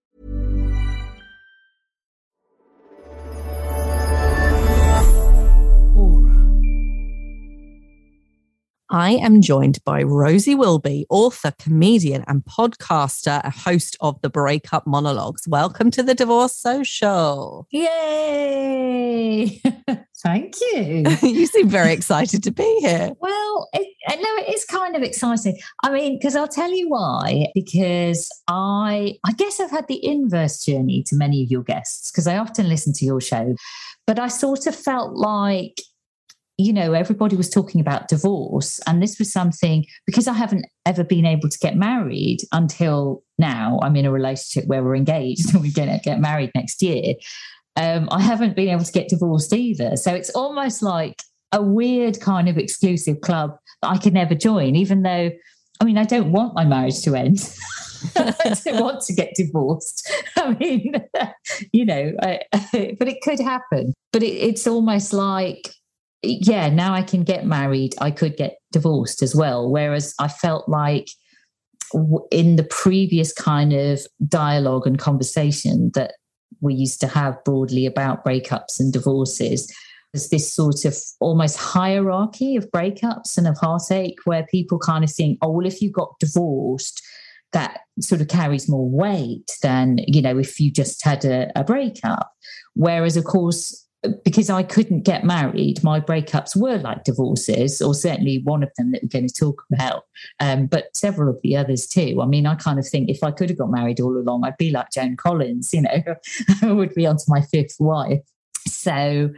I am joined by Rosie Wilby, author, comedian and podcaster, a host of The Breakup Monologues. Welcome to The Divorce Social. Yay! Thank you. You seem very excited to be here. Well, it is kind of exciting. I mean, because I'll tell you why, because I guess I've had the inverse journey to many of your guests, because I often listen to your show, but I sort of felt like, you know, everybody was talking about divorce, and this was something, because I haven't ever been able to get married until now. I'm in a relationship where we're engaged and we're going to get married next year. I haven't been able to get divorced either. So it's almost like a weird kind of exclusive club that I could never join, even though, I mean, I don't want my marriage to end. I don't want to get divorced. I mean, you know, but it could happen. But it's almost like, yeah, now I can get married, I could get divorced as well. Whereas I felt like in the previous kind of dialogue and conversation that we used to have broadly about breakups and divorces, there's this sort of almost hierarchy of breakups and of heartache where people kind of think, oh, well, if you got divorced, that sort of carries more weight than, you know, if you just had a breakup. Whereas, of course, because I couldn't get married, my breakups were like divorces, or certainly one of them that we're going to talk about, but several of the others too. I mean, I kind of think if I could have got married all along, I'd be like Joan Collins, you know, I would be onto my fifth wife. So,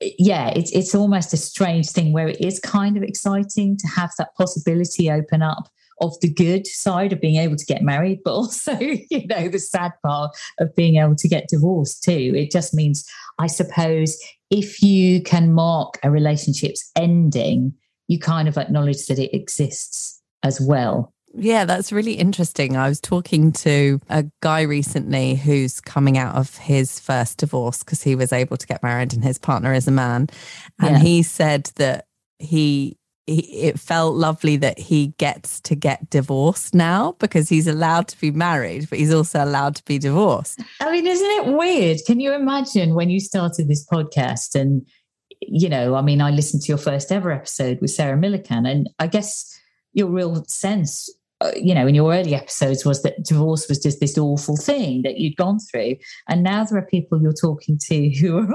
yeah, it's almost a strange thing where it is kind of exciting to have that possibility open up of the good side of being able to get married, but also, you know, the sad part of being able to get divorced too. It just means, I suppose, if you can mark a relationship's ending, you kind of acknowledge that it exists as well. Yeah, that's really interesting. I was talking to a guy recently who's coming out of his first divorce because he was able to get married and his partner is a man. And he said that it felt lovely that he gets to get divorced now because he's allowed to be married, but he's also allowed to be divorced. I mean, isn't it weird? Can you imagine when you started this podcast and, you know, I mean, I listened to your first ever episode with Sarah Millican, and I guess your real sense, you know, in your early episodes was that divorce was just this awful thing that you'd gone through. And now there are people you're talking to who are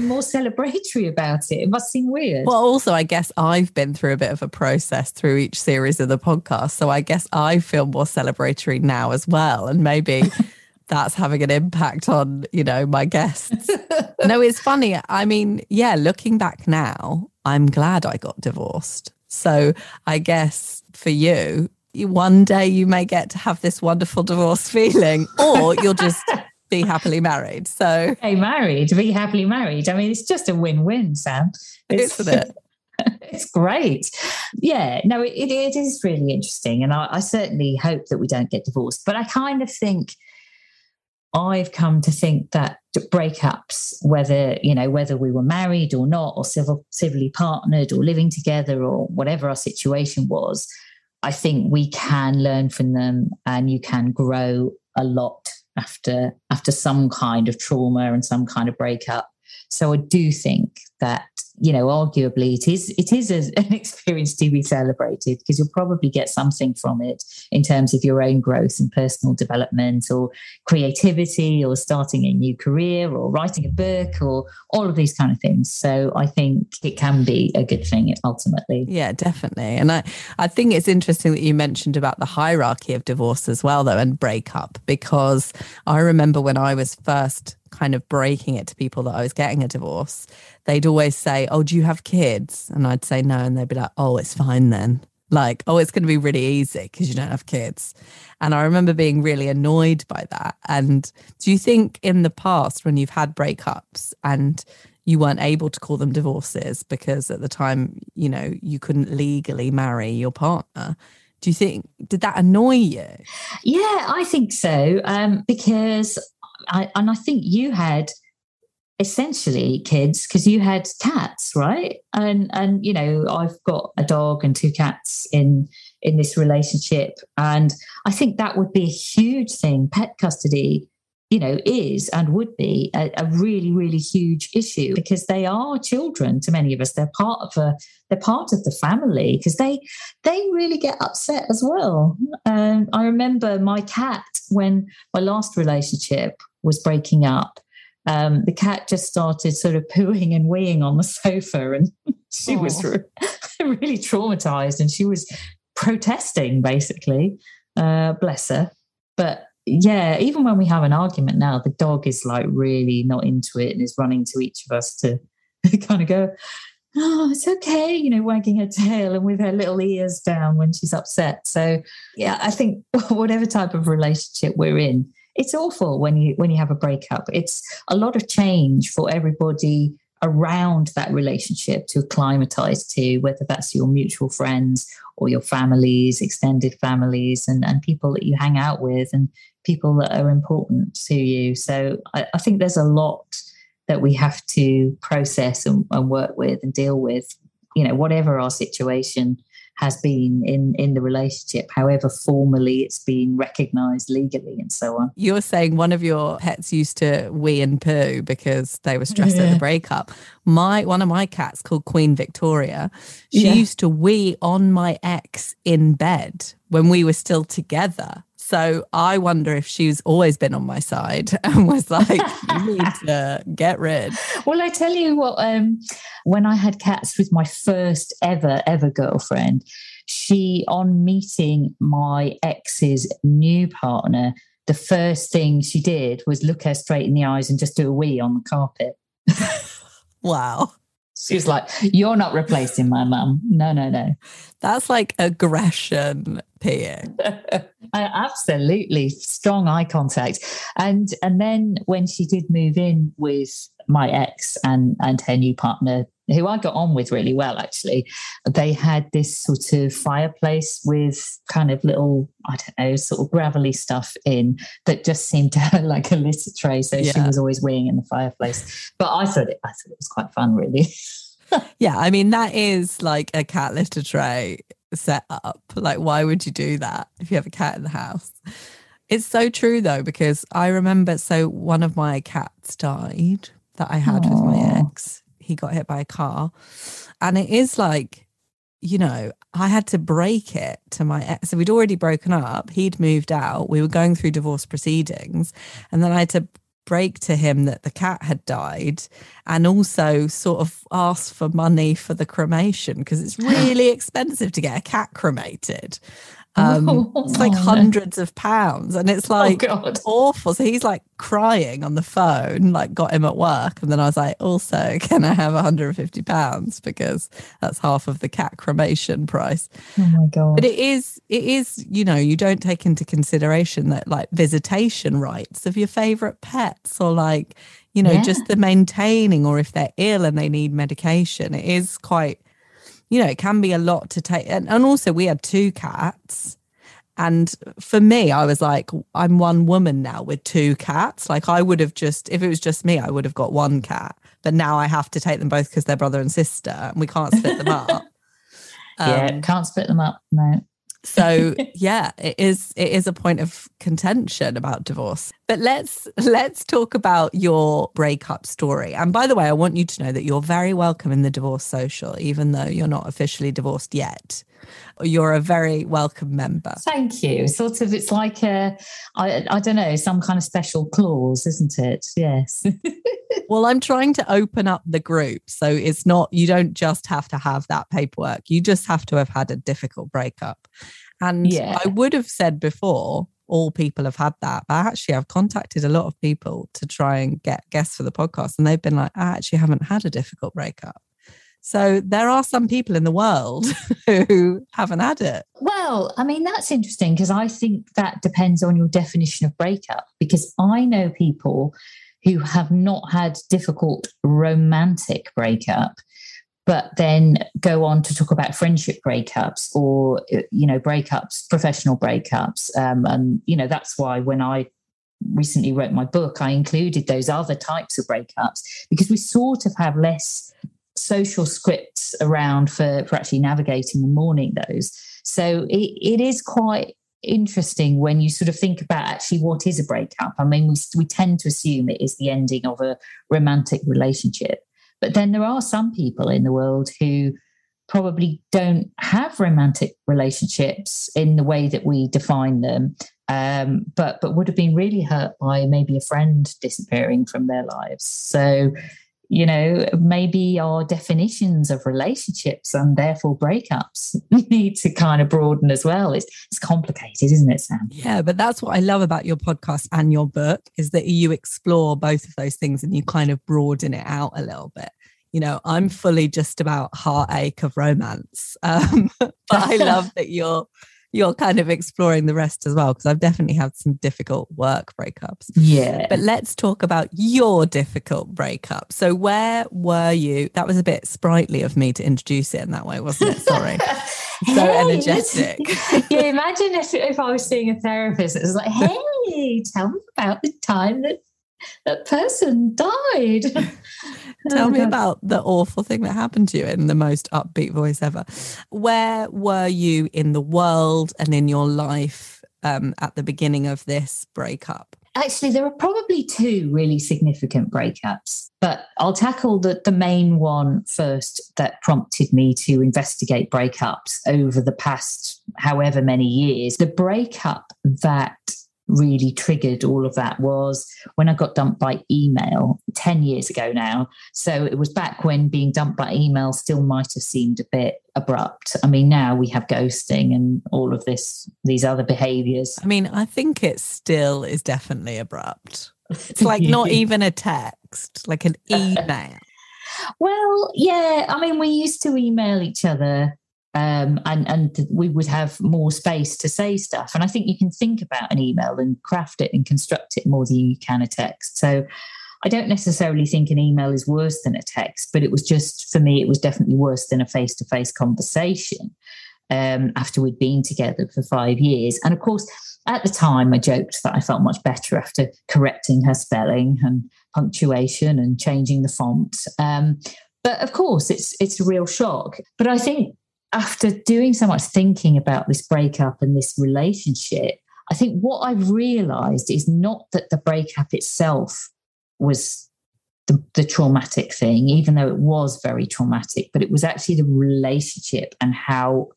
more celebratory about it. It must seem weird. Well, also, I guess I've been through a bit of a process through each series of the podcast. So I guess I feel more celebratory now as well. And maybe that's having an impact on, you know, my guests. No, it's funny. I mean, yeah, looking back now, I'm glad I got divorced. So I guess for you, one day you may get to have this wonderful divorce feeling, or you'll just be happily married. So be happily married. I mean, it's just a win-win, Sam. Isn't it? It's great. Yeah, no, it is really interesting. And I certainly hope that we don't get divorced. But I kind of think I've come to think that breakups, whether we were married or not, or civilly partnered or living together or whatever our situation was, I think we can learn from them, and you can grow a lot after some kind of trauma and some kind of breakup. So I do think that, arguably it is an experience to be celebrated, because you'll probably get something from it in terms of your own growth and personal development or creativity or starting a new career or writing a book or all of these kind of things. So I think it can be a good thing ultimately. Yeah, definitely. And I think it's interesting that you mentioned about the hierarchy of divorce as well, though, and breakup, because I remember when I was first kind of breaking it to people that I was getting a divorce, they'd always say, "Oh, do you have kids?" And I'd say no, and they'd be like, "Oh, it's fine then." Like, "Oh, it's going to be really easy because you don't have kids." And I remember being really annoyed by that. And do you think in the past when you've had breakups and you weren't able to call them divorces because at the time, you couldn't legally marry your partner, do you think, did that annoy you? Yeah, I think so. Because I think you had essentially kids because you had cats, right? And I've got a dog and two cats in this relationship, and I think that would be a huge thing. Pet custody, is and would be a really, really huge issue, because they are children to many of us. They're part of the family, because they really get upset as well. I remember my cat when my last relationship was breaking up. The cat just started sort of pooing and weeing on the sofa, and she was really traumatized, and she was protesting basically. Bless her. But yeah, even when we have an argument now, the dog is like really not into it and is running to each of us to kind of go, "Oh, it's okay," wagging her tail and with her little ears down when she's upset. So yeah, I think whatever type of relationship we're in, it's awful when you have a breakup. It's a lot of change for everybody around that relationship to acclimatise to, whether that's your mutual friends or your families, extended families, and people that you hang out with and people that are important to you. So I think there's a lot that we have to process and work with and deal with, whatever our situation has been in the relationship, however formally it's been recognised legally and so on. You're saying one of your pets used to wee and poo because they were stressed at the breakup. One of my cats, called Queen Victoria, she used to wee on my ex in bed when we were still together. So I wonder if she's always been on my side and was like, "You need to get rid." Well, I tell you what, when I had cats with my first ever girlfriend, she, on meeting my ex's new partner, the first thing she did was look her straight in the eyes and just do a wee on the carpet. Wow. She was like, "You're not replacing my mum. No. That's like aggression peeing. Absolutely. Strong eye contact. And then when she did move in with my ex and her new partner, who I got on with really well, actually, they had this sort of fireplace with kind of little, I don't know, sort of gravelly stuff in that just seemed to her like a litter tray. So she was always weeing in the fireplace. But I thought it was quite fun, really. Yeah, I mean, that is like a cat litter tray set up. Like, why would you do that if you have a cat in the house? It's so true, though, because I remember, so one of my cats died that I had with my ex. He got hit by a car, and it is like, I had to break it to my ex. So we'd already broken up. He'd moved out. We were going through divorce proceedings, and then I had to break to him that the cat had died, and also sort of ask for money for the cremation, because it's really expensive to get a cat cremated. It's like hundreds of pounds, and it's like awful. So he's like crying on the phone, like got him at work, and then I was like, "Also, can I have £150 because that's half of the cat cremation price?" Oh my god! But it is. You don't take into consideration that like visitation rights of your favourite pets, or like just the maintaining, or if they're ill and they need medication. It is quite. It can be a lot to take. And also we had two cats, And for me, I was like, I'm one woman now with two cats. Like I would have just, if it was just me, I would have got one cat. But now I have to take them both because they're brother and sister and we can't split them up. Yeah, can't split them up, no. So yeah, it is a point of contention about divorce. But let's talk about your breakup story. And by the way, I want you to know that you're very welcome in the Divorce Social, even though you're not officially divorced yet. You're a very welcome member. Thank you. Sort of, it's like a, I don't know, some kind of special clause, isn't it? Yes. Well, I'm trying to open up the group. So it's not, you don't just have to have that paperwork. You just have to have had a difficult breakup. And yeah. I would have said before, all people have had that. But actually, I've contacted a lot of people to try and get guests for the podcast. And they've been like, I actually haven't had a difficult breakup. So there are some people in the world who haven't had it. Well, I mean, that's interesting because I think that depends on your definition of breakup, because I know people who have not had difficult romantic breakup, but then go on to talk about friendship breakups or, you know, breakups, professional breakups. And, you know, that's why when I recently wrote my book, I included those other types of breakups because we sort of have less social scripts around for actually navigating and mourning those. So it is quite interesting when you sort of think about actually what is a breakup. I mean, we tend to assume it is the ending of a romantic relationship. But then there are some people in the world who probably don't have romantic relationships in the way that we define them, but would have been really hurt by maybe a friend disappearing from their lives. So, you know, maybe our definitions of relationships and therefore breakups need to kind of broaden as well. It's complicated, isn't it, Sam? Yeah, but that's what I love about your podcast and your book is that you explore both of those things and you kind of broaden it out a little bit. You know, I'm fully just about heartache of romance. But I love that you're kind of exploring the rest as well, because I've definitely had some difficult work breakups. Yeah. But let's talk about your difficult breakup. So where were you? That was a bit sprightly of me to introduce it in that way, wasn't it? Sorry. So hey, energetic. Yeah, imagine if I was seeing a therapist, it was like, hey, tell me about the time that person died. Tell me about the awful thing that happened to you in the most upbeat voice ever. Where were you in the world and in your life at the beginning of this breakup? Actually, there are probably two really significant breakups, but I'll tackle the main one first that prompted me to investigate breakups over the past however many years. The breakup that really triggered all of that was when I got dumped by email 10 years ago now. So it was back when being dumped by email still might have seemed a bit abrupt. I mean, now we have ghosting and all of these other behaviours. I mean, I think it still is definitely abrupt. It's like not even a text, like an email. Well, yeah, I mean, we used to email each other. And we would have more space to say stuff. And I think you can think about an email and craft it and construct it more than you can a text. So I don't necessarily think an email is worse than a text, but it was just, for me, it was definitely worse than a face-to-face conversation after we'd been together for 5 years. And of course, at the time, I joked that I felt much better after correcting her spelling and punctuation and changing the font. But of course, it's a real shock. But I think, after doing so much thinking about this breakup and this relationship, I think what I've realised is not that the breakup itself was the traumatic thing, even though it was very traumatic, but it was actually the relationship and how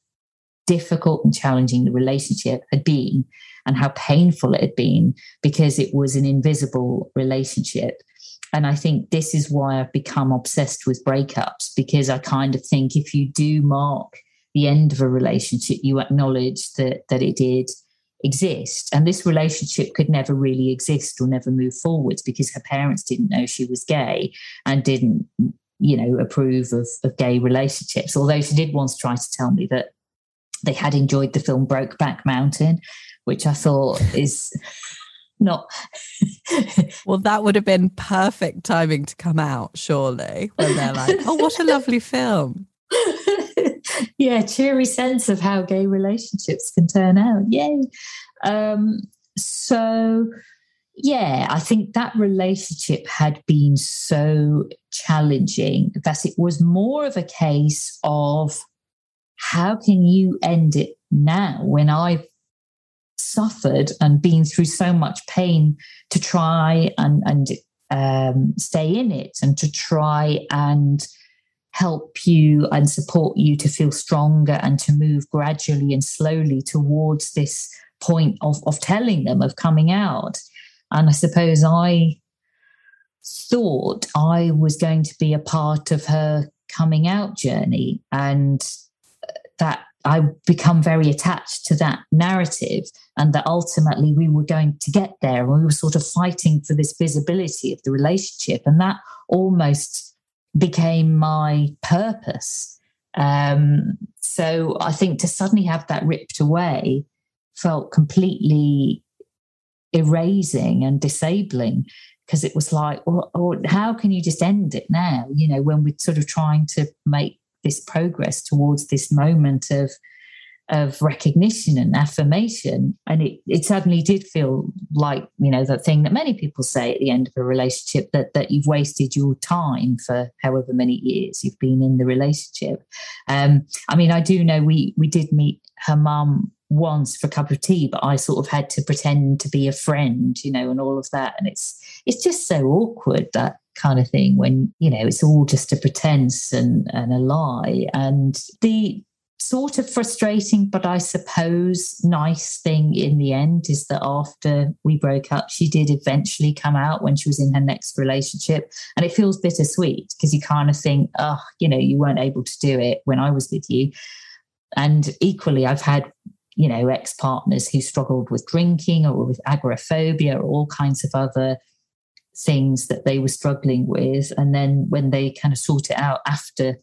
difficult and challenging the relationship had been and how painful it had been, because it was an invisible relationship. And I think this is why I've become obsessed with breakups, because I kind of think if you do mark the end of a relationship, you acknowledge that it did exist. And this relationship could never really exist or never move forwards because her parents didn't know she was gay and didn't, you know, approve of gay relationships. Although she did once try to tell me that they had enjoyed the film Brokeback Mountain, which I thought is... not well, that would have been perfect timing to come out, surely, when they're like, oh, what a lovely film. yeah, cheery sense of how gay relationships can turn out. Yay. So, yeah, I think that relationship had been so challenging that it was more of a case of how can you end it now when I've suffered and been through so much pain to try and stay in it and to try and help you and support you to feel stronger and to move gradually and slowly towards this point of telling them, of coming out. And I suppose I thought I was going to be a part of her coming out journey, and that I become very attached to that narrative, and that ultimately we were going to get there, and we were sort of fighting for this visibility of the relationship. And that almost became my purpose. So I think to suddenly have that ripped away felt completely erasing and disabling, because it was like, or how can you just end it now? You know, when we're sort of trying to make this progress towards this moment of recognition and affirmation. And it suddenly did feel like, you know, that thing that many people say at the end of a relationship, that you've wasted your time for however many years you've been in the relationship. I mean, I do know we did meet her mum once for a cup of tea, but I sort of had to pretend to be a friend, you know, and all of that. And it's just so awkward, that kind of thing, when, you know, it's all just a pretense and a lie. And the sort of frustrating, but I suppose nice thing in the end, is that after we broke up, she did eventually come out when she was in her next relationship. And it feels bittersweet, because you kind of think, oh, you know, you weren't able to do it when I was with you. And equally, I've had, you know, ex-partners who struggled with drinking or with agoraphobia or all kinds of other things that they were struggling with. And then when they kind of sort it out after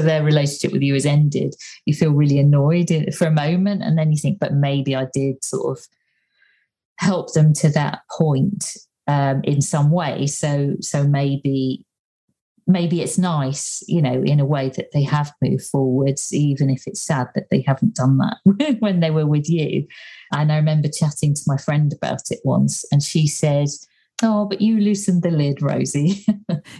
their relationship with you is ended, you feel really annoyed for a moment. And then you think, but maybe I did sort of help them to that point in some way. So maybe it's nice, you know, in a way that they have moved forwards, even if it's sad that they haven't done that when they were with you. And I remember chatting to my friend about it once, and she said, oh, but you loosened the lid, Rosie.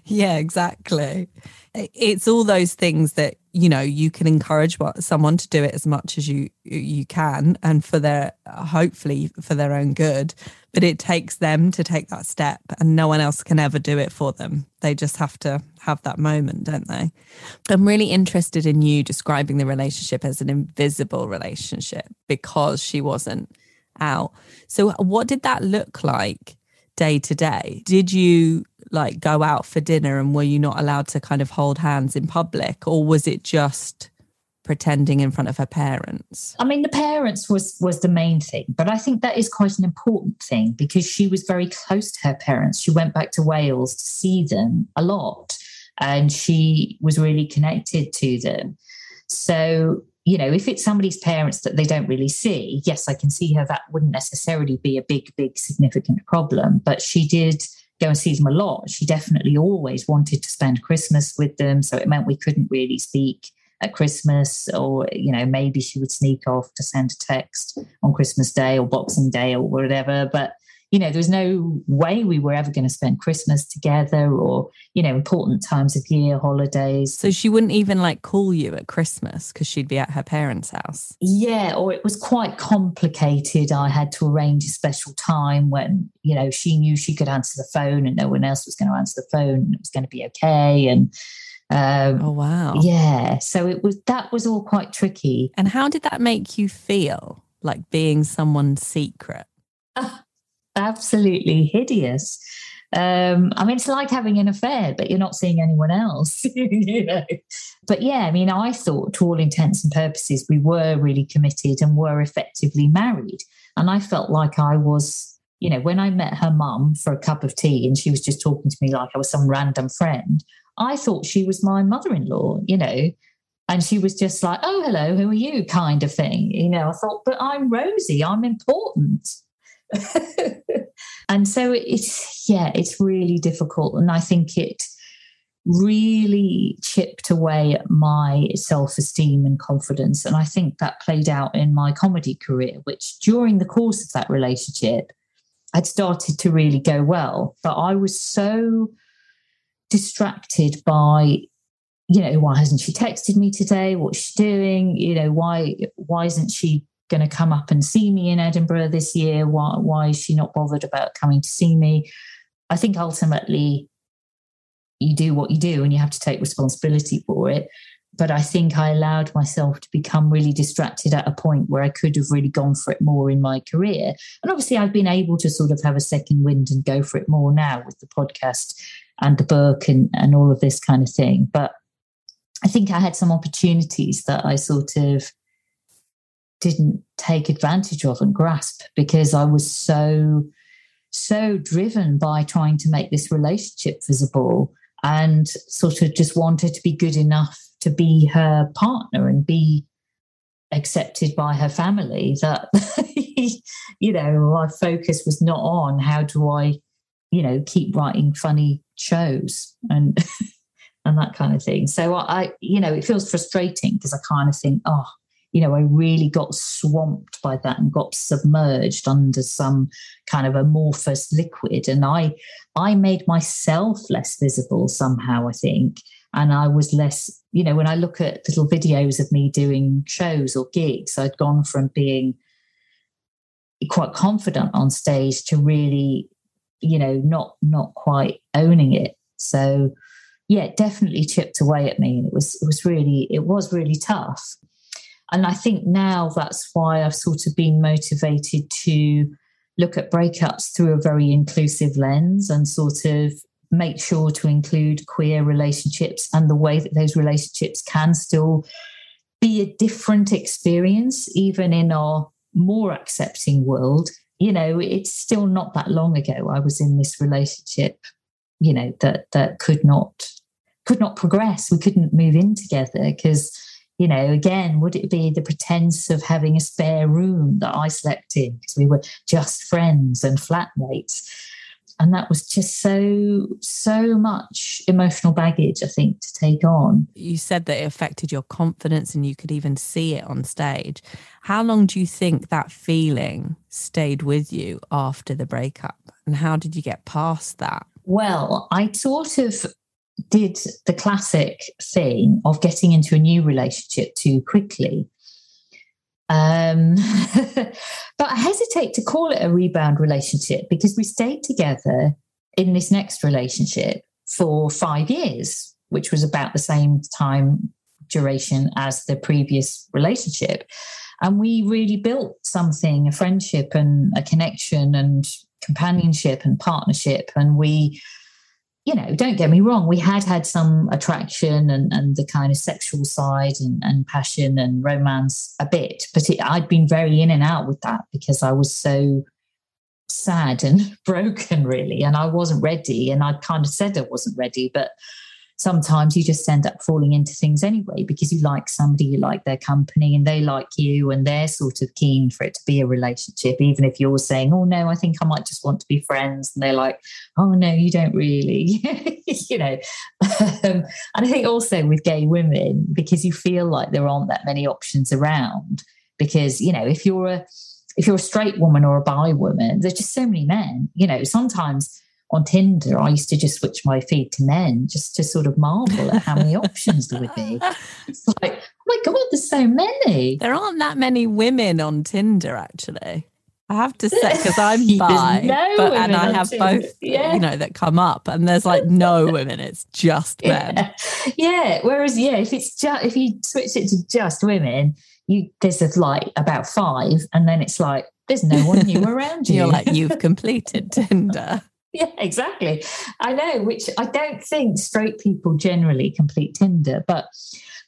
Yeah, exactly. It's all those things that, you know, you can encourage someone to do it as much as you can, and for their, hopefully for their own good, but it takes them to take that step, and no one else can ever do it for them. They just have to have that moment, don't they? I'm really interested in you describing the relationship as an invisible relationship, because she wasn't out. So what did that look like day to day? Did you like go out for dinner, and were you not allowed to kind of hold hands in public, or was it just pretending in front of her parents? I mean, the parents was the main thing, but I think that is quite an important thing, because she was very close to her parents. She went back to Wales to see them a lot, and she was really connected to them. So, you know, if it's somebody's parents that they don't really see, yes, I can see her. That wouldn't necessarily be a big, big significant problem, but she did go and see them a lot. She definitely always wanted to spend Christmas with them. So it meant we couldn't really speak at Christmas, or, you know, maybe she would sneak off to send a text on Christmas Day or Boxing Day or whatever. But, you know, there was no way we were ever going to spend Christmas together, or, you know, important times of year, holidays. So she wouldn't even like call you at Christmas because she'd be at her parents' house. Yeah, or it was quite complicated. I had to arrange a special time when, you know, she knew she could answer the phone and no one else was going to answer the phone, and it was going to be okay. And oh, wow. Yeah. So that was all quite tricky. And how did that make you feel, like being someone's secret? Absolutely hideous. I mean, it's like having an affair, but you're not seeing anyone else. You know? But yeah, I mean, I thought to all intents and purposes, we were really committed and were effectively married. And I felt like I was, you know, when I met her mum for a cup of tea and she was just talking to me like I was some random friend, I thought she was my mother-in-law, you know, and she was just like, oh, hello, who are you, kind of thing. You know, I thought, but I'm Rosie, I'm important. And so it's really difficult. And I think it really chipped away at my self-esteem and confidence. And I think that played out in my comedy career, which during the course of that relationship had started to really go well. But I was so distracted by, you know, why hasn't she texted me today? What's she doing? You know, why isn't she going to come up and see me in Edinburgh this year? Why is she not bothered about coming to see me? I think ultimately you do what you do and you have to take responsibility for it. But I think I allowed myself to become really distracted at a point where I could have really gone for it more in my career. And obviously I've been able to sort of have a second wind and go for it more now with the podcast and the book and all of this kind of thing. But I think I had some opportunities that I sort of didn't take advantage of and grasp because I was so driven by trying to make this relationship visible and sort of just wanted to be good enough to be her partner and be accepted by her family that, you know, my focus was not on how do I, you know, keep writing funny shows and that kind of thing. So I, you know, it feels frustrating because I kind of think, oh, you know, I really got swamped by that and got submerged under some kind of amorphous liquid. And I made myself less visible somehow, I think. And I was less, you know, when I look at little videos of me doing shows or gigs, I'd gone from being quite confident on stage to really, you know, not quite owning it. So yeah, it definitely chipped away at me. And it was really tough. And I think now that's why I've sort of been motivated to look at breakups through a very inclusive lens and sort of make sure to include queer relationships and the way that those relationships can still be a different experience, even in our more accepting world. You know, it's still not that long ago I was in this relationship, you know, that could not progress. We couldn't move in together because, you know, again, would it be the pretense of having a spare room that I slept in because we were just friends and flatmates? And that was just so much emotional baggage, I think, to take on. You said that it affected your confidence and you could even see it on stage. How long do you think that feeling stayed with you after the breakup? And how did you get past that? Well, I sort of did the classic thing of getting into a new relationship too quickly. But I hesitate to call it a rebound relationship because we stayed together in this next relationship for 5 years, which was about the same time duration as the previous relationship. And we really built something, a friendship and a connection and companionship and partnership. And we, you know, don't get me wrong, we had some attraction and the kind of sexual side and passion and romance a bit, but I'd been very in and out with that because I was so sad and broken, really, and I wasn't ready, and I'd kind of said I wasn't ready, but sometimes you just end up falling into things anyway because you like somebody, you like their company and they like you and they're sort of keen for it to be a relationship, even if you're saying, oh, no, I think I might just want to be friends. And they're like, oh, no, you don't really, you know. And I think also with gay women, because you feel like there aren't that many options around because, you know, if you're a straight woman or a bi woman, there's just so many men, you know, sometimes on Tinder, I used to just switch my feed to men just to sort of marvel at how many options there would be. It's like, oh my God, there's so many. There aren't that many women on Tinder, actually. I have to say, because I'm bi, and I have Tinder. Both, yeah. You know, that come up, and there's like no women, it's just men. Yeah. Yeah. Whereas, yeah, if you switch it to just women, there's like about five, and then it's like, there's no one new around you. You're like, you've completed Tinder. Yeah, exactly. I know, which I don't think straight people generally complete Tinder. But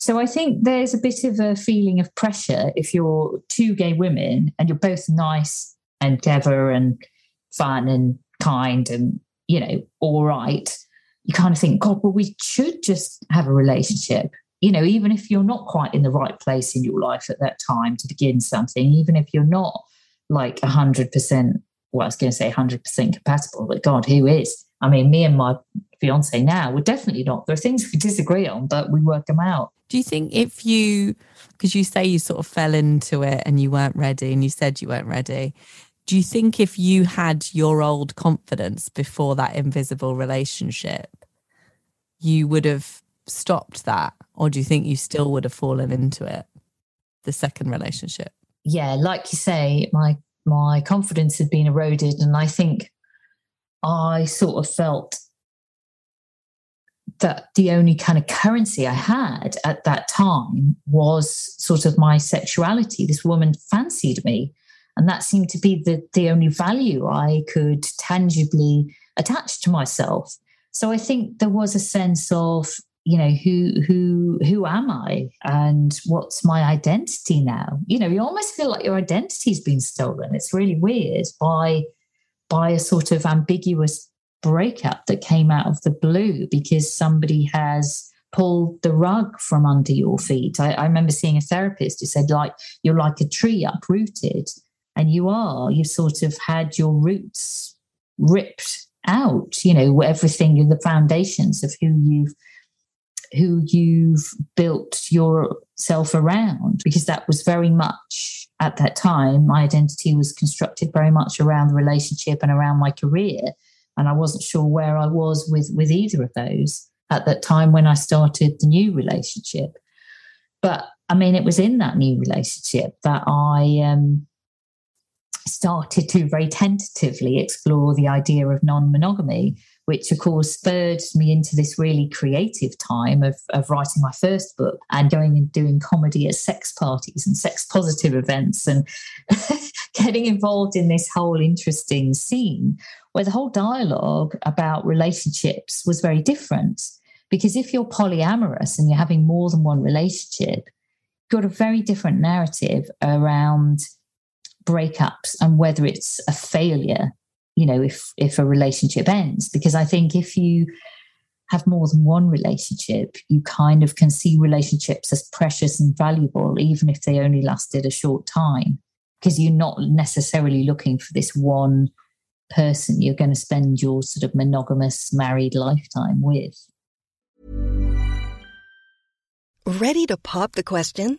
so I think there's a bit of a feeling of pressure if you're two gay women and you're both nice and clever and fun and kind and, you know, all right. You kind of think, God, well, we should just have a relationship. You know, even if you're not quite in the right place in your life at that time to begin something, even if you're not like 100%. Well, I was going to say 100% compatible, but God, who is? I mean, me and my fiancé now, we're definitely not. There are things we disagree on, but we work them out. Do you think if you, because you say you sort of fell into it and you weren't ready and you said you weren't ready, do you think if you had your old confidence before that invisible relationship, you would have stopped that? Or do you think you still would have fallen into it, the second relationship? Yeah, like you say, my confidence had been eroded, and I think I sort of felt that the only kind of currency I had at that time was sort of my sexuality. This woman fancied me, and that seemed to be the only value I could tangibly attach to myself. So I think there was a sense of, you know, who am I and what's my identity now? You know, you almost feel like your identity's been stolen. It's really weird by a sort of ambiguous breakup that came out of the blue because somebody has pulled the rug from under your feet. I remember seeing a therapist who said, like, you're like a tree uprooted, and you are. You've sort of had your roots ripped out, you know, everything, the foundations of who you've built yourself around, because that was very much, at that time, my identity was constructed very much around the relationship and around my career. And I wasn't sure where I was with either of those at that time when I started the new relationship. But, I mean, it was in that new relationship that I started to very tentatively explore the idea of non-monogamy, which, of course, spurred me into this really creative time of writing my first book and going and doing comedy at sex parties and sex-positive events and getting involved in this whole interesting scene where the whole dialogue about relationships was very different. Because if you're polyamorous and you're having more than one relationship, you've got a very different narrative around breakups and whether it's a failure, you know, if a relationship ends. Because I think if you have more than one relationship, you kind of can see relationships as precious and valuable, even if they only lasted a short time, because you're not necessarily looking for this one person you're going to spend your sort of monogamous married lifetime with. Ready to pop the question?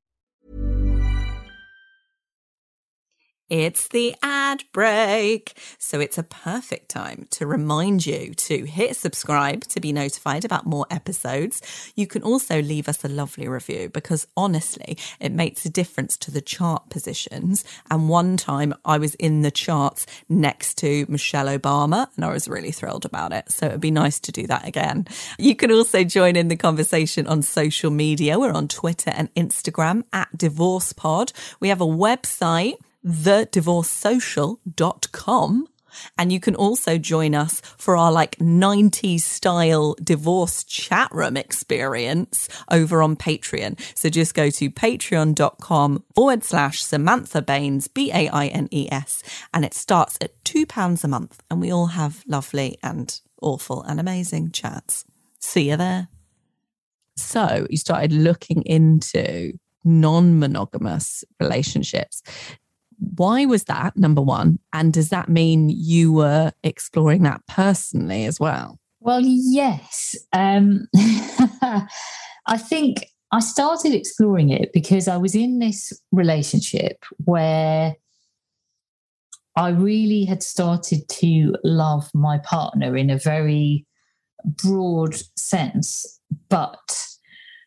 It's the ad break. So it's a perfect time to remind you to hit subscribe to be notified about more episodes. You can also leave us a lovely review because honestly, it makes a difference to the chart positions. And one time I was in the charts next to Michelle Obama and I was really thrilled about it. So it'd be nice to do that again. You can also join in the conversation on social media. We're on Twitter and Instagram @divorcepod. We have a website, thedivorcesocial.com, And you can also join us for our like 90s style divorce chat room experience over on Patreon. So just go to patreon.com/Samantha Baines, Baines. And it starts at £2 a month. And we all have lovely and awful and amazing chats. See you there. So you started looking into non-monogamous relationships. Why was that, number one? And does that mean you were exploring that personally as well? Well, yes. I think I started exploring it because I was in this relationship where I really had started to love my partner in a very broad sense, but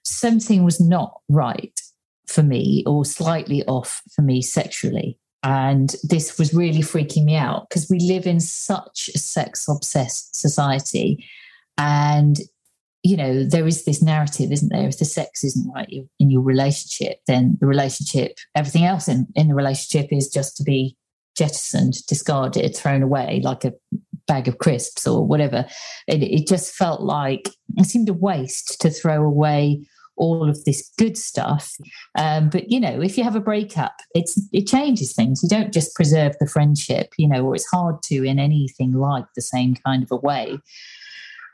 something was not right for me or slightly off for me sexually. And this was really freaking me out because we live in such a sex-obsessed society. And, you know, there is this narrative, isn't there? If the sex isn't right in your relationship, then the relationship, everything else in the relationship is just to be jettisoned, discarded, thrown away like a bag of crisps or whatever. It just felt like it seemed a waste to throw away all of this good stuff. But, you know, if you have a breakup, it changes things. You don't just preserve the friendship, you know, or it's hard to in anything like the same kind of a way.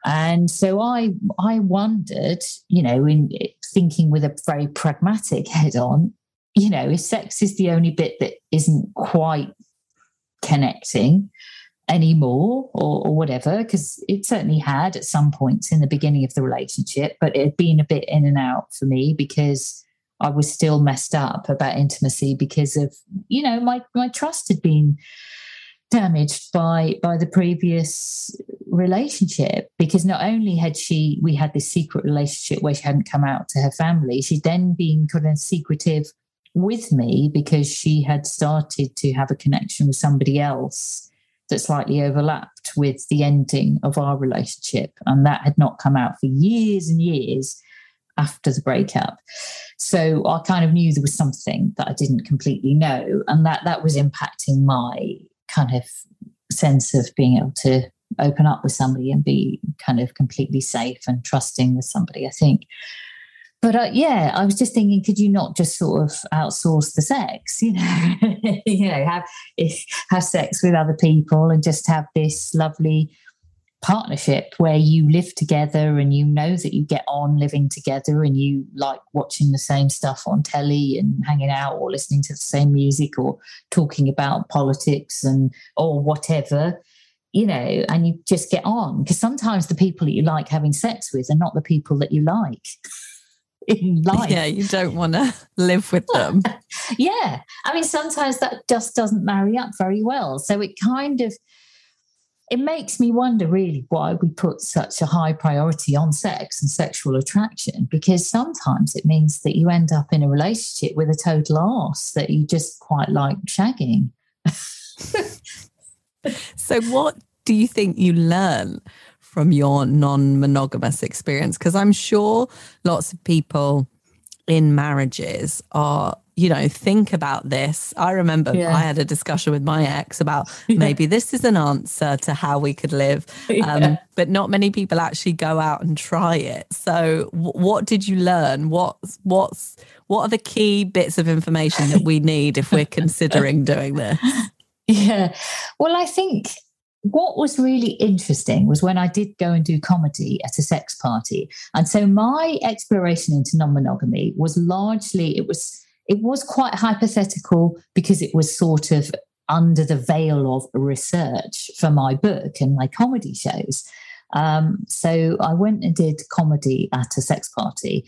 And so I wondered, you know, in thinking with a very pragmatic head on, you know, if sex is the only bit that isn't quite connecting anymore or whatever, because it certainly had at some points in the beginning of the relationship, but it had been a bit in and out for me because I was still messed up about intimacy because of, you know, my trust had been damaged by the previous relationship, because not only had we had this secret relationship where she hadn't come out to her family, she'd then been kind of secretive with me because she had started to have a connection with somebody else that slightly overlapped with the ending of our relationship. And that had not come out for years and years after the breakup. So I kind of knew there was something that I didn't completely know. And that was impacting my kind of sense of being able to open up with somebody and be kind of completely safe and trusting with somebody, I think. But yeah, I was just thinking, could you not just sort of outsource the sex, you know, you know, have sex with other people and just have this lovely partnership where you live together and you know that you get on living together and you like watching the same stuff on telly and hanging out or listening to the same music or talking about politics and or whatever, you know, and you just get on. Because sometimes the people that you like having sex with are not the people that you like in life. Yeah, you don't want to live with them. Yeah. I mean, sometimes that just doesn't marry up very well. So it kind of, it makes me wonder really why we put such a high priority on sex and sexual attraction, because sometimes it means that you end up in a relationship with a total arse that you just quite like shagging. So what do you think you learn from your non-monogamous experience? Because I'm sure lots of people in marriages are, you know, think about this. I remember I had a discussion with my ex about maybe this is an answer to how we could live, but not many people actually go out and try it. So what did you learn? What are the key bits of information that we need if we're considering doing this? Yeah, well, I think what was really interesting was when I did go and do comedy at a sex party. And so my exploration into non-monogamy was largely, it was quite hypothetical because it was sort of under the veil of research for my book and my comedy shows. So I went and did comedy at a sex party,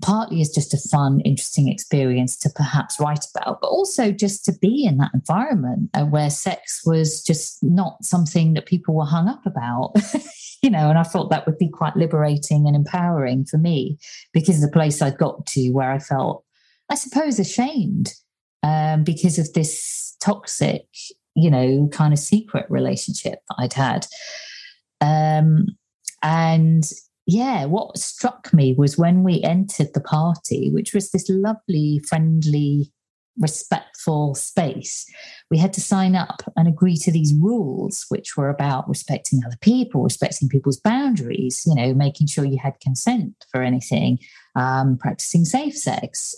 partly as just a fun, interesting experience to perhaps write about, but also just to be in that environment where sex was just not something that people were hung up about, you know, and I thought that would be quite liberating and empowering for me because of the place I'd got to where I felt, I suppose, ashamed because of this toxic, you know, kind of secret relationship that I'd had. Yeah, what struck me was when we entered the party, which was this lovely, friendly respectful space, we had to sign up and agree to these rules, which were about respecting other people, respecting people's boundaries, you know, making sure you had consent for anything, practicing safe sex,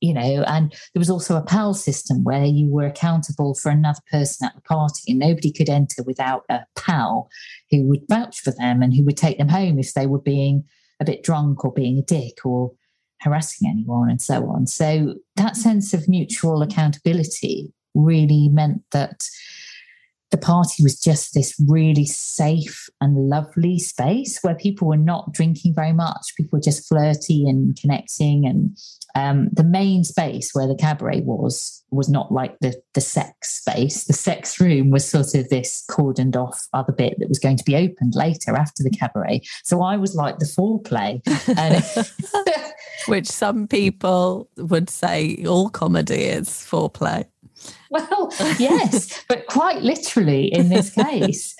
you know, and there was also a PAL system where you were accountable for another person at the party, and nobody could enter without a PAL who would vouch for them and who would take them home if they were being a bit drunk or being a dick or harassing anyone and so on. So that sense of mutual accountability really meant that the party was just this really safe and lovely space where people were not drinking very much. People were just flirty and connecting. And the main space where the cabaret was not like the sex space. The sex room was sort of this cordoned off other bit that was going to be opened later after the cabaret. So I was like the foreplay. And which some people would say all comedy is foreplay. Well, yes, but quite literally in this case.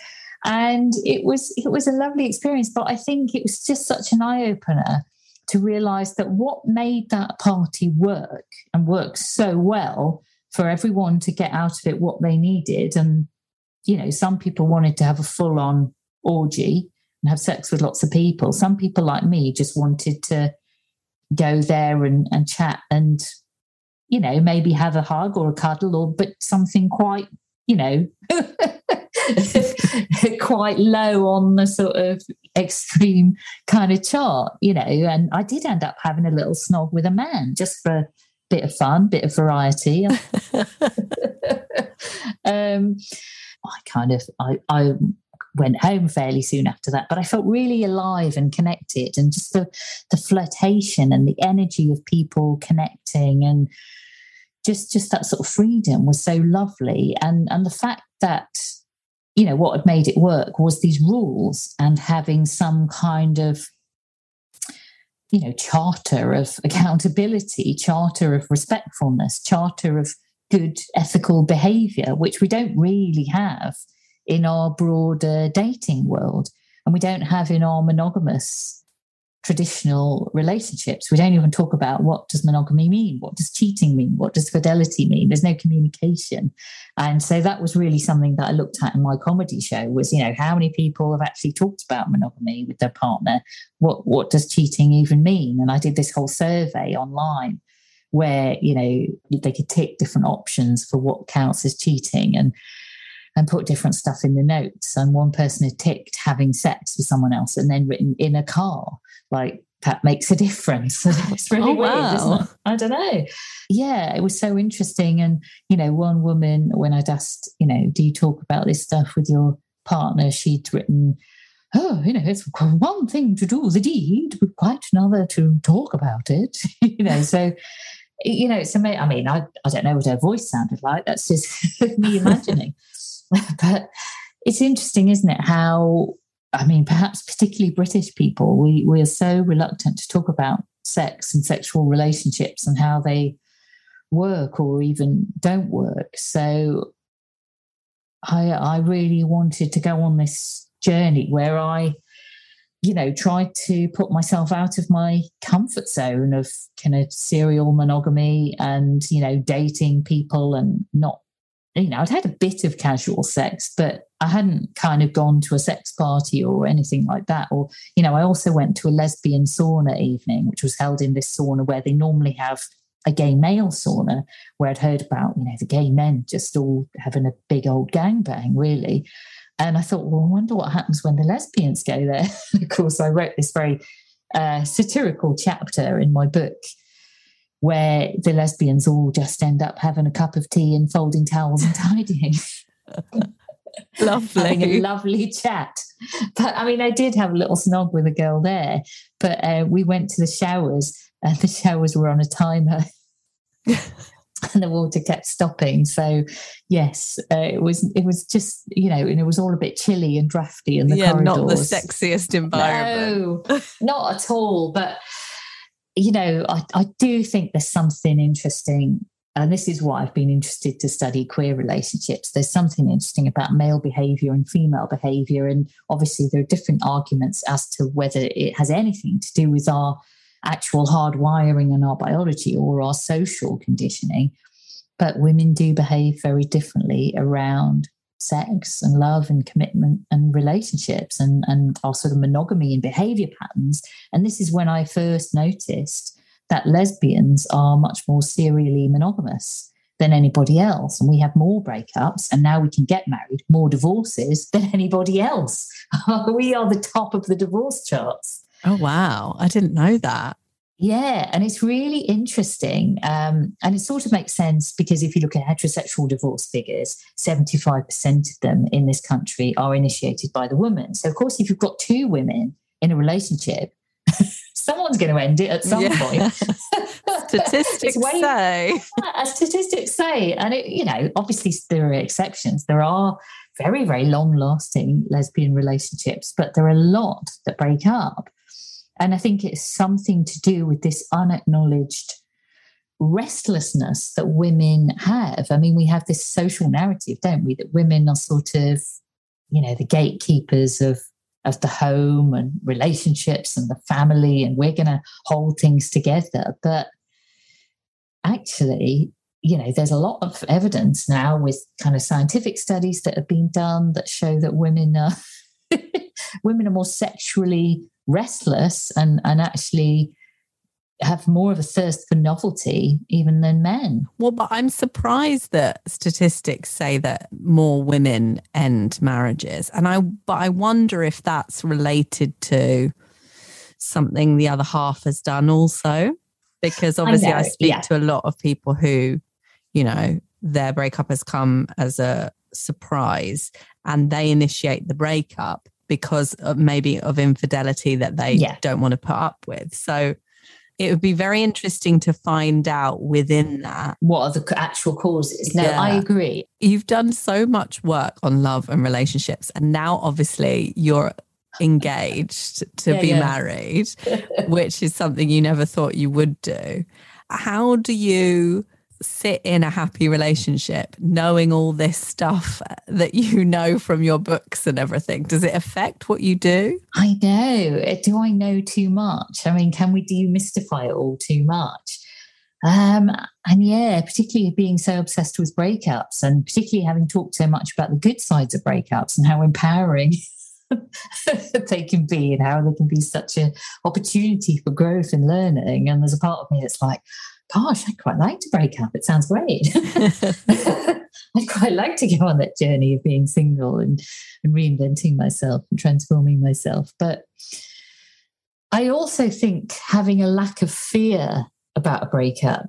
And it was a lovely experience, but I think it was just such an eye-opener to realise that what made that party work and work so well for everyone to get out of it what they needed. And, you know, some people wanted to have a full-on orgy and have sex with lots of people. Some people like me just wanted to go there and chat and, you know, maybe have a hug or a cuddle or, but something quite, you know, quite low on the sort of extreme kind of chart, you know. And I did end up having a little snog with a man just for a bit of fun, bit of variety. I went home fairly soon after that, but I felt really alive and connected, and just the flirtation and the energy of people connecting, and just that sort of freedom was so lovely. And the fact that, you know, what had made it work was these rules and having some kind of, you know, charter of accountability, charter of respectfulness, charter of good ethical behaviour, which we don't really have in our broader dating world, and we don't have in our monogamous traditional relationships. We don't even talk about, what does monogamy mean? What does cheating mean? What does fidelity mean? There's no communication. And so that was really something that I looked at in my comedy show was, you know, how many people have actually talked about monogamy with their partner? What does cheating even mean? And I did this whole survey online where, you know, they could tick different options for what counts as cheating and put different stuff in the notes. And one person had ticked having sex with someone else and then written in a car, like, that makes a difference. It's really weird, isn't it? I don't know. Yeah, it was so interesting. And, you know, one woman, when I'd asked, you know, do you talk about this stuff with your partner? She'd written, oh, you know, it's one thing to do the deed, but quite another to talk about it. You know, so... You know, it's amazing. I mean, I don't know what her voice sounded like. That's just me imagining. But it's interesting, isn't it? How, I mean, perhaps particularly British people, we are so reluctant to talk about sex and sexual relationships and how they work or even don't work. So I really wanted to go on this journey where I, you know, tried to put myself out of my comfort zone of kind of serial monogamy and, you know, dating people and not, you know, I'd had a bit of casual sex, but I hadn't kind of gone to a sex party or anything like that. Or, you know, I also went to a lesbian sauna evening, which was held in this sauna where they normally have a gay male sauna, where I'd heard about, you know, the gay men just all having a big old gangbang, really. And I thought, well, I wonder what happens when the lesbians go there. Of course, I wrote this very satirical chapter in my book where the lesbians all just end up having a cup of tea and folding towels and tidying. Lovely. Having a lovely chat. But, I mean, I did have a little snog with a girl there, but we went to the showers and the showers were on a timer. And the water kept stopping. So, yes, it was just, you know, and it was all a bit chilly and drafty in the corridors. Yeah, not the sexiest environment. No, not at all. But, you know, I do think there's something interesting, and this is why I've been interested to study queer relationships. There's something interesting about male behaviour and female behaviour, and obviously there are different arguments as to whether it has anything to do with our actual hard wiring and our biology or our social conditioning, But women do behave very differently around sex and love and commitment and relationships and our sort of monogamy and behavior patterns. And this is when I first noticed that lesbians are much more serially monogamous than anybody else. And we have more breakups, and now we can get married, more divorces than anybody else. We are the top of the divorce charts. Oh, wow. I didn't know that. Yeah, and it's really interesting. And it sort of makes sense because if you look at heterosexual divorce figures, 75% of them in this country are initiated by the woman. So, of course, if you've got two women in a relationship, someone's going to end it at some point. Statistics say. As statistics say. And, it, you know, obviously there are exceptions. There are very, very long-lasting lesbian relationships, but there are a lot that break up. And I think it's something to do with this unacknowledged restlessness that women have. I mean, we have this social narrative, don't we, that women are sort of, you know, the gatekeepers of the home and relationships and the family, and we're going to hold things together. But actually, you know, there's a lot of evidence now with kind of scientific studies that have been done that show that women are more sexually restless and actually have more of a thirst for novelty even than men. Well, but I'm surprised that statistics say that more women end marriages. But I wonder if that's related to something the other half has done also, because obviously I speak to a lot of people who, you know, their breakup has come as a surprise and they initiate the breakup because of maybe of infidelity that they don't want to put up with. So it would be very interesting to find out within that. What are the actual causes? No, I agree. You've done so much work on love and relationships, and now obviously you're engaged to be married, which is something you never thought you would do. How do you sit in a happy relationship knowing all this stuff that you know from your books and everything? Does it affect what you do? I know. Do I know too much? I mean, can we demystify it all too much? And yeah, particularly being so obsessed with breakups, and particularly having talked so much about the good sides of breakups and how empowering they can be and how they can be such an opportunity for growth and learning. And there's a part of me that's like, gosh, I'd quite like to break up. It sounds great. I'd quite like to go on that journey of being single and reinventing myself and transforming myself. But I also think having a lack of fear about a breakup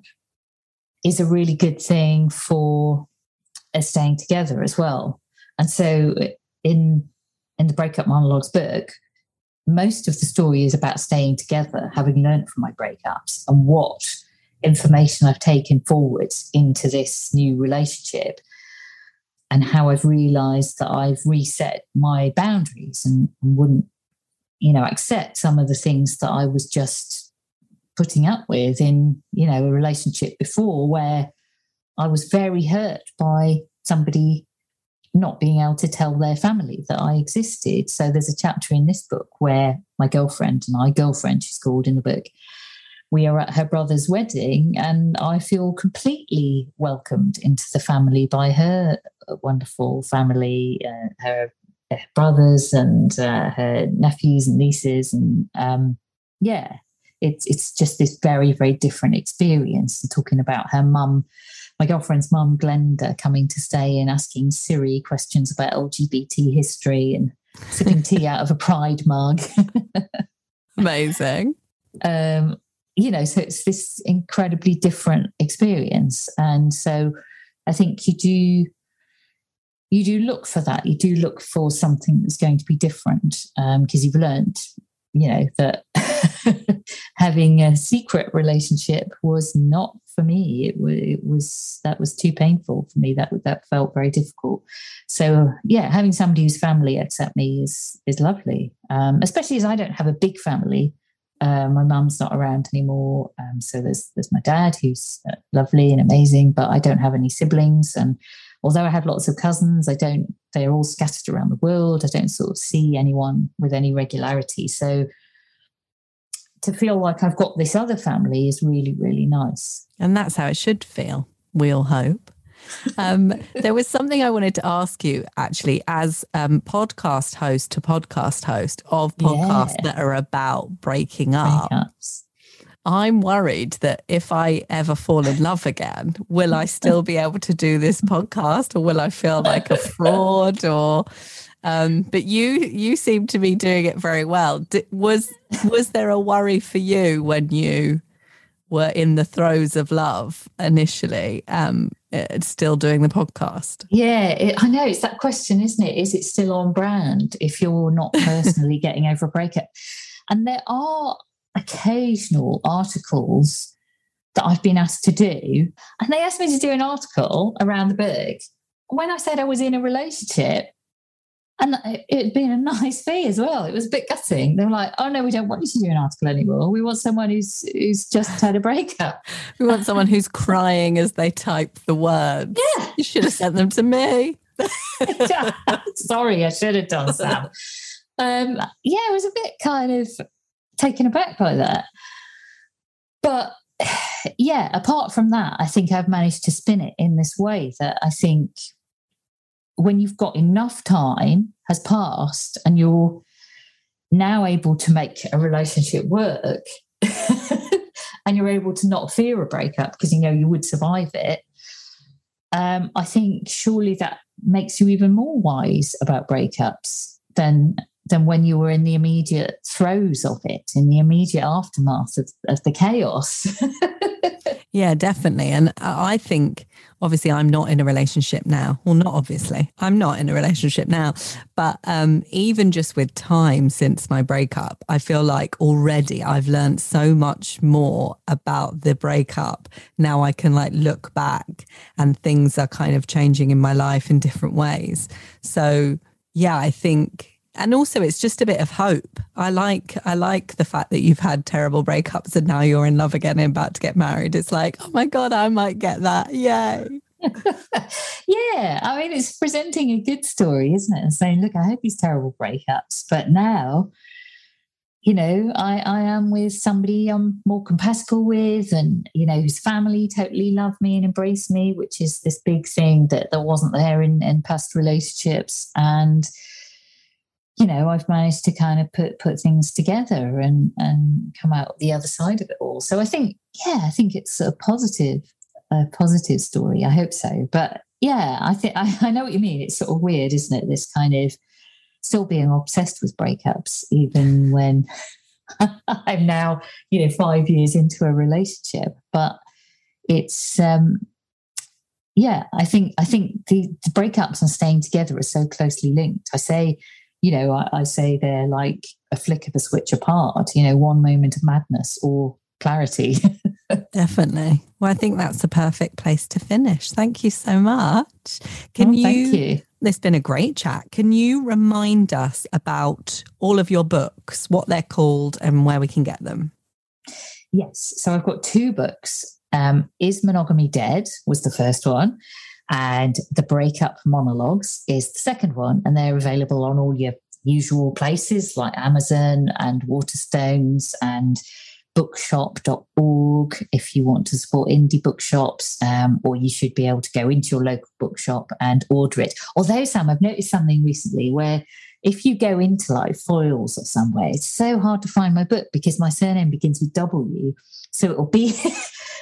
is a really good thing for staying together as well. And so in the Breakup Monologues book, most of the story is about staying together, having learned from my breakups and what information I've taken forwards into this new relationship and how I've realized that I've reset my boundaries and wouldn't, you know, accept some of the things that I was just putting up with in, you know, a relationship before, where I was very hurt by somebody not being able to tell their family that I existed. So there's a chapter in this book where my girlfriend and she's called in the book, we are at her brother's wedding, and I feel completely welcomed into the family by her wonderful family, her brothers and her nephews and nieces. And it's just this very, very different experience. And talking about her mum, my girlfriend's mum, Glenda, coming to stay and asking Siri questions about LGBT history and sipping tea out of a pride mug. Amazing. You know, so it's this incredibly different experience. And so I think you do look for that. You do look for something that's going to be different, because you've learned, you know, that having a secret relationship was not for me. It was too painful for me. That felt very difficult. So yeah, having somebody whose family accept me is lovely, especially as I don't have a big family. My mum's not around anymore, so there's my dad, who's lovely and amazing, but I don't have any siblings. And although I have lots of cousins, they're all scattered around the world. I don't sort of see anyone with any regularity. So to feel like I've got this other family is really, really nice. And that's how it should feel. we'll hope. There was something I wanted to ask you, actually, as podcast host to podcast host of podcasts that are about breaking up. Breakups. I'm worried that if I ever fall in love again, will I still be able to do this podcast, or will I feel like a fraud? Or but you seem to be doing it very well. Was there a worry for you when you were in the throes of love initially, still doing the podcast? Yeah, I know. It's that question, isn't it? Is it still on brand if you're not personally getting over a breakup? And there are occasional articles that I've been asked to do, and they asked me to do an article around the book when I said I was in a relationship, and it had been a nice fee as well. It was a bit gutting. They were like, "Oh no, we don't want you to do an article anymore. We want someone who's just had a breakup. We want someone who's crying as they type the words." Yeah, you should have sent them to me. Sorry, I should have done that. Yeah, it was a bit kind of taken aback by that, but yeah, apart from that, I think I've managed to spin it in this way that I think when you've got enough time has passed and you're now able to make a relationship work and you're able to not fear a breakup because you know you would survive it, I think surely that makes you even more wise about breakups than when you were in the immediate throes of it, in the immediate aftermath of the chaos. Yeah, definitely. And I think, obviously, I'm not in a relationship now. Well, not obviously. I'm not in a relationship now. But even just with time since my breakup, I feel like already I've learned so much more about the breakup. Now I can like look back and things are kind of changing in my life in different ways. So, yeah, I think... And also it's just a bit of hope. I like the fact that you've had terrible breakups and now you're in love again and about to get married. It's like, oh my God, I might get that. Yay. Yeah. I mean, it's presenting a good story, isn't it? And saying, look, I had these terrible breakups, but now, you know, I am with somebody I'm more compatible with and, you know, whose family totally love me and embrace me, which is this big thing that wasn't there in past relationships. And, you know, I've managed to kind of put things together and come out the other side of it all. So I think, yeah, I think it's a positive story. I hope so. But yeah, I think I know what you mean. It's sort of weird, isn't it? This kind of still being obsessed with breakups, even when I'm now, you know, 5 years into a relationship. But it's, yeah, I think the breakups and staying together are so closely linked. I say they're like a flick of a switch apart, you know, one moment of madness or clarity. Definitely. Well, I think that's the perfect place to finish. Thank you so much. Thank you. It's been a great chat. Can you remind us about all of your books, what they're called and where we can get them? Yes. So I've got two books. Is Monogamy Dead was the first one. And The Breakup Monologues is the second one. And they're available on all your usual places like Amazon and Waterstones and bookshop.org if you want to support indie bookshops, or you should be able to go into your local bookshop and order it. Although, Sam, I've noticed something recently where if you go into like Foils or somewhere, it's so hard to find my book because my surname begins with W. So it'll be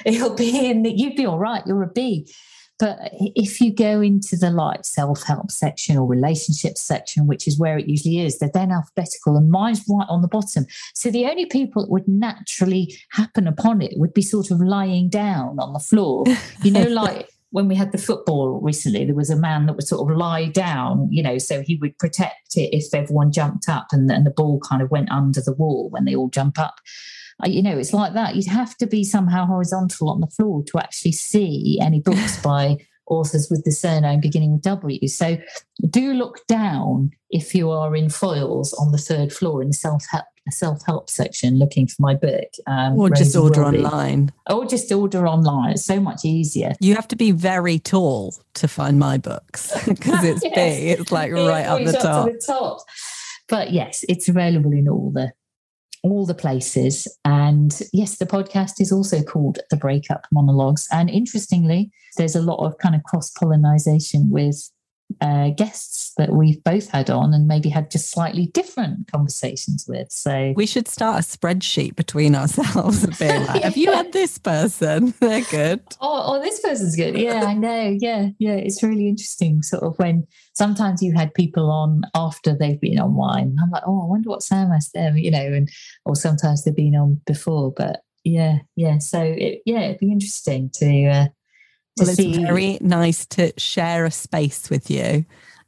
in that you'd be all right. You're a B. But if you go into the like self-help section or relationships section, which is where it usually is, they're then alphabetical and mine's right on the bottom. So the only people that would naturally happen upon it would be sort of lying down on the floor. You know, like when we had the football recently, there was a man that would sort of lie down, you know, so he would protect it if everyone jumped up and the ball kind of went under the wall when they all jump up. You know, it's like that. You'd have to be somehow horizontal on the floor to actually see any books by authors with the surname beginning with W. So do look down if you are in Foils on the third floor in the self-help section looking for my book. Or just order online. Or just order online. It's so much easier. You have to be very tall to find my books because it's yes. big. It's like right up the top. But yes, it's available in all the all the places. And yes, the podcast is also called The Breakup Monologues. And interestingly, there's a lot of kind of cross-pollinization with guests that we've both had on and maybe had just slightly different conversations with. So we should start a spreadsheet between ourselves and be like, yeah. Have you had this person? They're good. Oh, this person's good. Yeah, I know. Yeah. It's really interesting sort of when sometimes you had people on after they've been on wine. I'm like, oh, I wonder what Sam asked them, or sometimes they've been on before. But yeah. So it'd be interesting to it's very nice to share a space with you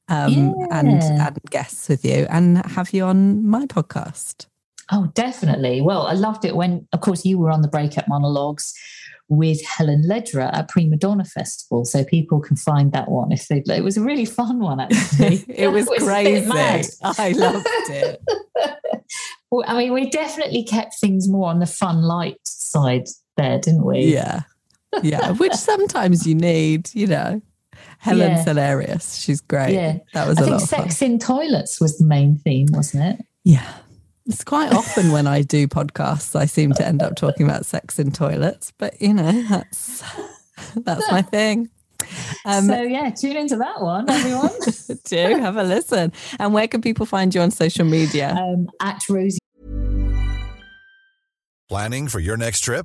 and guests with you and have you on my podcast. Oh, definitely. Well, I loved it when, of course, you were on the Breakup Monologues with Helen Lederer at Prima Donna Festival. So people can find that one if they'd like. It was a really fun one, actually. it was crazy. I loved it. Well, I mean, we definitely kept things more on the fun light side there, didn't we? Yeah, which sometimes you need, Helen's hilarious. She's great. Yeah. That was a lot of fun. I think sex in toilets was the main theme, wasn't it? Yeah. It's quite often when I do podcasts, I seem to end up talking about sex in toilets. But, that's my thing. Tune into that one, everyone. Do have a listen. And where can people find you on social media? At Rosie. Planning for your next trip?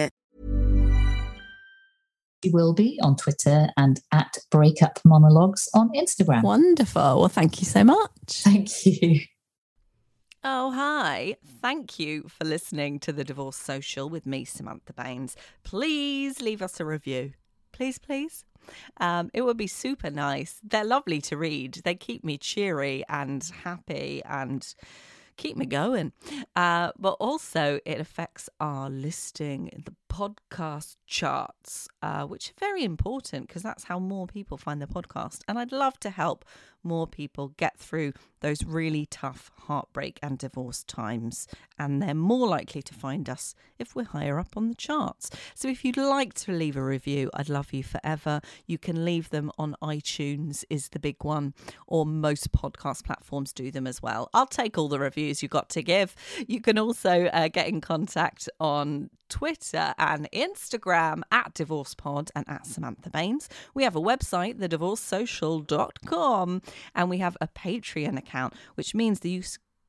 Wilby on Twitter and at Breakup Monologues on Instagram. Wonderful. Well, thank you so much. Thank you. Oh, hi. Thank you for listening to The Divorce Social with me, Samantha Baines. Please leave us a review. Please. It would be super nice. They're lovely to read. They keep me cheery and happy and keep me going. But also it affects our listing in the podcast charts, which are very important because that's how more people find the podcast. And I'd love to help more people get through those really tough heartbreak and divorce times. And they're more likely to find us if we're higher up on the charts. So if you'd like to leave a review, I'd love you forever. You can leave them on iTunes is the big one, or most podcast platforms do them as well. I'll take all the reviews you've got to give. You can also get in contact on Twitter and Instagram at divorcepod and at Samantha Baines. We have a website, thedivorcesocial.com, and we have a Patreon account, which means that you